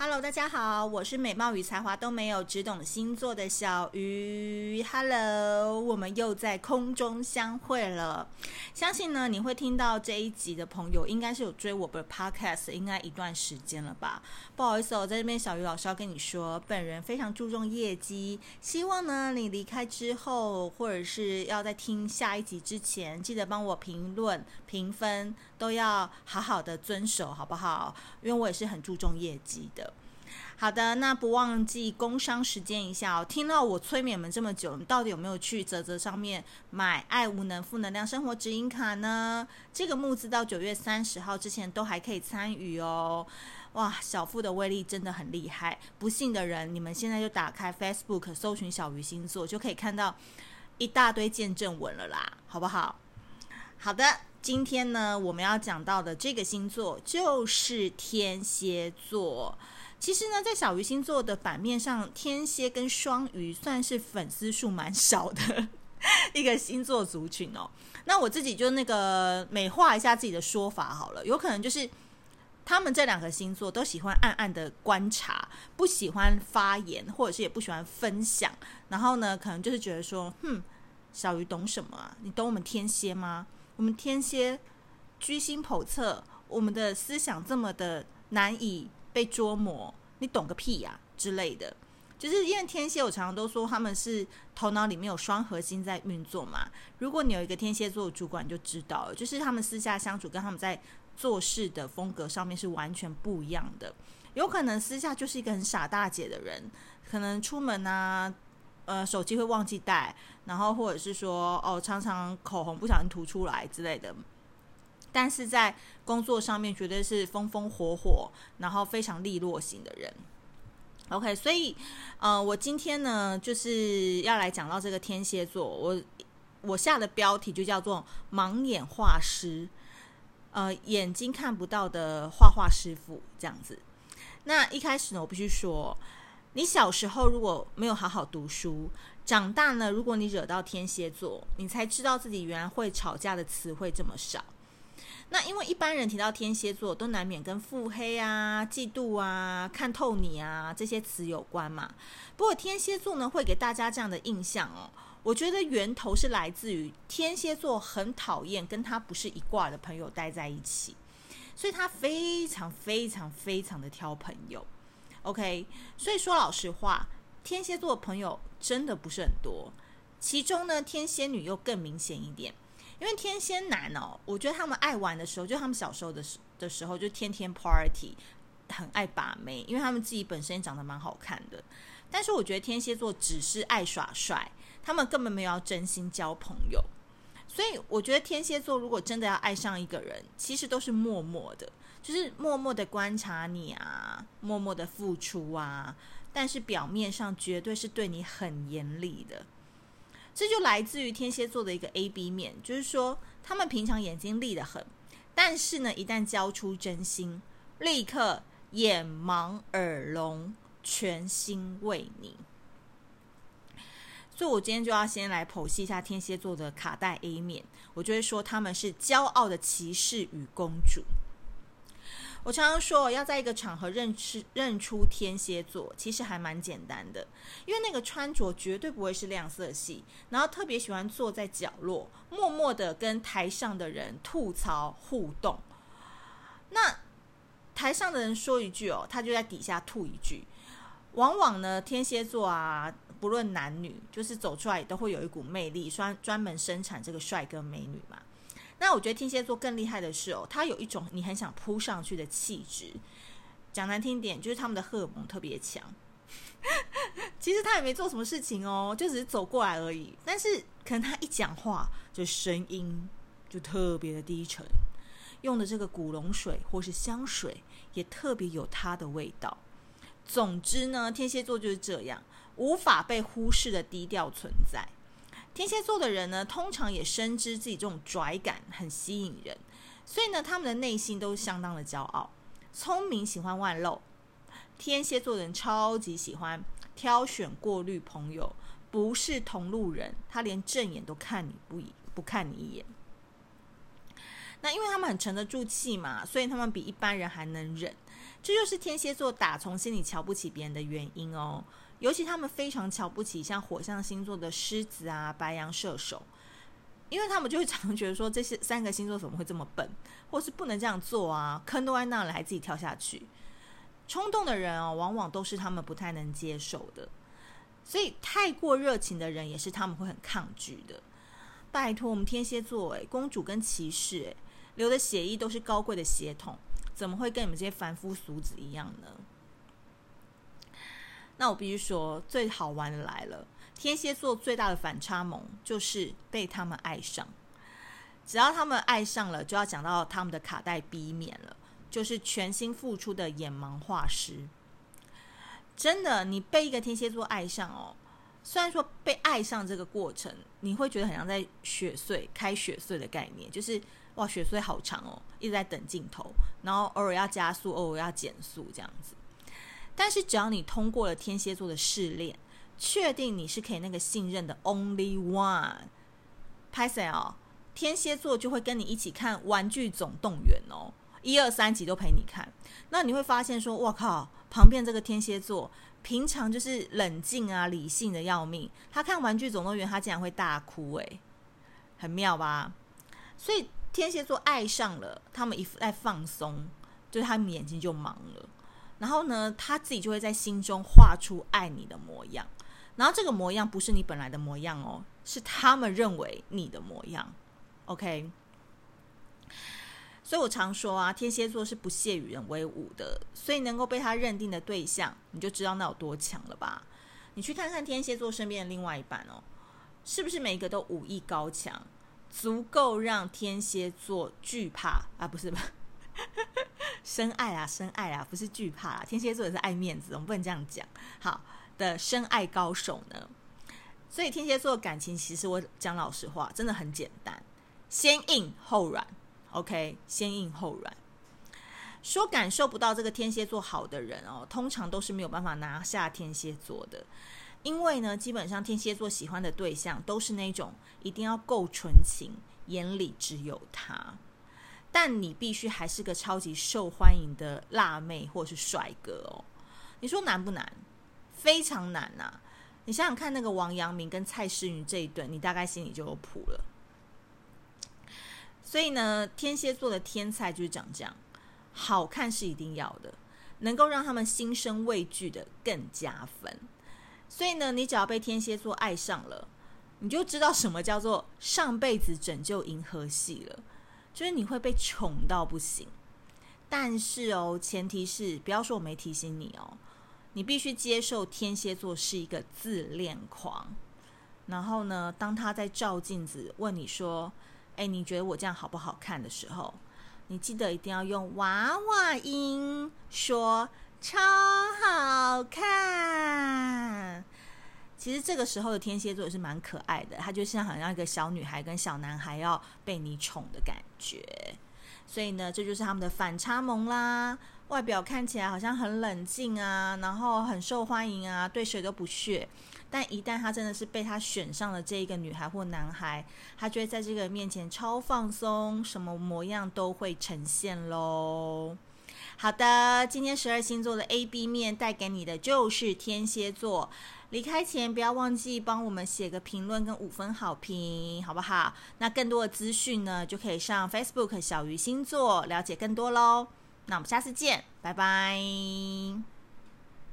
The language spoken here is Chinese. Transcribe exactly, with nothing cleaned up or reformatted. Hello， 大家好，我是美貌与才华都没有，只懂星座的小鱼。Hello， 我们又在空中相会了。相信呢，你会听到这一集的朋友，应该是有追我的 podcast， 应该一段时间了吧？不好意思、哦，我在这边小鱼老师要跟你说，本人非常注重业绩，希望呢你离开之后，或者是要在听下一集之前，记得帮我评论、评分，都要好好的遵守，好不好？因为我也是很注重业绩的。好的，那不忘记工商时间一下哦。听到我催眠们这么久，你到底有没有去嘖嘖上面买爱无能负能量生活指引卡呢？这个募资到九月三十号之前都还可以参与哦。哇，小富的威力真的很厉害，不信的人你们现在就打开 Facebook 搜寻小鱼星座，就可以看到一大堆见证文了啦，好不好？好的，今天呢我们要讲到的这个星座就是天蝎座。其实呢在小鱼星座的版面上，天蝎跟双鱼算是粉丝数蛮少的一个星座族群哦。那我自己就那个美化一下自己的说法好了，有可能就是他们这两个星座都喜欢暗暗的观察，不喜欢发言，或者是也不喜欢分享，然后呢可能就是觉得说哼，小鱼懂什么啊？你懂我们天蝎吗？我们天蝎居心叵测，我们的思想这么的难以被捉摸，你懂个屁呀、啊、之类的。就是因为天蝎我常常都说他们是头脑里面有双核心在运作嘛，如果你有一个天蝎座的主管你就知道了，就是他们私下相处跟他们在做事的风格上面是完全不一样的。有可能私下就是一个很傻大姐的人，可能出门啊呃，手机会忘记带，然后或者是说哦，常常口红不小心涂出来之类的，但是在工作上面绝对是风风火火，然后非常利落型的人。 OK， 所以呃，我今天呢就是要来讲到这个天蝎座，我我下的标题就叫做盲眼画师，呃，眼睛看不到的画画师傅这样子。那一开始呢我必须说，你小时候如果没有好好读书，长大呢如果你惹到天蝎座，你才知道自己原来会吵架的词汇这么少。那因为一般人提到天蝎座都难免跟腹黑啊、嫉妒啊、看透你啊这些词有关嘛，不过天蝎座呢会给大家这样的印象哦，我觉得源头是来自于天蝎座很讨厌跟他不是一挂的朋友待在一起，所以他非常非常非常的挑朋友。OK， 所以说老实话，天蝎座的朋友真的不是很多。其中呢，天蝎女又更明显一点，因为天蝎男哦，我觉得他们爱玩的时候，就他们小时候的的时候，就天天 party， 很爱把妹，因为他们自己本身长得蛮好看的。但是我觉得天蝎座只是爱耍帅，他们根本没有要真心交朋友。所以我觉得天蝎座如果真的要爱上一个人，其实都是默默的，就是默默的观察你啊，默默的付出啊，但是表面上绝对是对你很严厉的。这就来自于天蝎座的一个 A B 面，就是说他们平常眼睛利得很，但是呢一旦交出真心，立刻眼盲耳聋，全心为你。所以我今天就要先来剖析一下天蝎座的卡带 A 面，我就会说他们是骄傲的骑士与公主。我常常说要在一个场合 认, 认出天蝎座其实还蛮简单的，因为那个穿着绝对不会是亮色系，然后特别喜欢坐在角落默默的跟台上的人吐槽互动，那台上的人说一句哦，他就在底下吐一句。往往呢天蝎座啊不论男女，就是走出来都会有一股魅力，专专门生产这个帅哥美女嘛。那我觉得天蝎座更厉害的是哦，他有一种你很想扑上去的气质，讲难听点就是他们的荷尔蒙特别强其实他也没做什么事情哦，就只是走过来而已，但是可能他一讲话就声音就特别的低沉，用的这个古龙水或是香水也特别有他的味道。总之呢天蝎座就是这样无法被忽视的低调存在。天蝎座的人呢通常也深知自己这种拽感很吸引人，所以呢他们的内心都相当的骄傲，聪明喜欢外露。天蝎座的人超级喜欢挑选过滤朋友，不是同路人他连正眼都看你 不, 不看你一眼。那因为他们很沉得住气嘛，所以他们比一般人还能忍，这就是天蝎座打从心里瞧不起别人的原因哦。尤其他们非常瞧不起像火象星座的狮子啊、白羊、射手，因为他们就会常觉得说这些三个星座怎么会这么笨，或是不能这样做啊，坑都在那里还自己跳下去。冲动的人哦，往往都是他们不太能接受的，所以太过热情的人也是他们会很抗拒的。拜托，我们天蝎座哎，公主跟骑士哎，流的血液都是高贵的血统，怎么会跟你们这些凡夫俗子一样呢？那我必须说，最好玩的来了，天蝎座最大的反差萌就是被他们爱上。只要他们爱上了，就要讲到他们的卡带 B 面了，就是全心付出的眼盲画师。真的，你被一个天蝎座爱上哦，虽然说被爱上这个过程你会觉得很像在雪隧开雪隧的概念，就是哇雪隧好长哦，一直在等镜头，然后偶尔要加速，偶尔要减速这样子。但是只要你通过了天蝎座的试炼，确定你是可以那个信任的 only one， 拍谁哦，天蝎座就会跟你一起看玩具总动员哦，一二三集都陪你看。那你会发现说哇靠，旁边这个天蝎座平常就是冷静啊、理性的要命，他看玩具总动员他竟然会大哭欸，很妙吧？所以天蝎座爱上了，他们一再放松，就是他们眼睛就盲了，然后呢他自己就会在心中画出爱你的模样，然后这个模样不是你本来的模样哦，是他们认为你的模样。 OK，所以我常说啊，天蝎座是不屑与人为伍的，所以能够被他认定的对象，你就知道那有多强了吧？你去看看天蝎座身边的另外一半哦，是不是每一个都武艺高强，足够让天蝎座惧怕啊？不是吧？深爱啊，深爱啊，不是惧怕啊，天蝎座也是爱面子，我们不能这样讲。好的，深爱高手呢？所以天蝎座的感情，其实我讲老实话，真的很简单，先硬后软。OK， 先硬后软。说感受不到这个天蝎座好的人哦，通常都是没有办法拿下天蝎座的，因为呢基本上天蝎座喜欢的对象都是那种一定要够纯情，眼里只有他，但你必须还是个超级受欢迎的辣妹或是帅哥哦。你说难不难？非常难啊。你想想看那个王阳明跟蔡诗芸这一对，你大概心里就有谱了。所以呢，天蝎座的天才就是长这样，好看是一定要的，能够让他们心生畏惧的更加分。所以呢，你只要被天蝎座爱上了，你就知道什么叫做上辈子拯救银河系了，就是你会被宠到不行。但是哦，前提是不要说我没提醒你哦，你必须接受天蝎座是一个自恋狂。然后呢，当他在照镜子问你说哎，你觉得我这样好不好看的时候，你记得一定要用娃娃音说超好看。其实这个时候的天蝎座也是蛮可爱的，他就像好像一个小女孩跟小男孩要被你宠的感觉。所以呢，这就是他们的反差萌啦，外表看起来好像很冷静啊，然后很受欢迎啊，对谁都不屑，但一旦他真的是被他选上了这一个女孩或男孩，他就会在这个面前超放松，什么模样都会呈现咯。好的，今天十二星座的 A B 面带给你的就是天蝎座。离开前不要忘记帮我们写个评论跟五分好评，好不好？那更多的资讯呢，就可以上 Facebook 小鱼星座了解更多咯。那我们下次见，拜拜。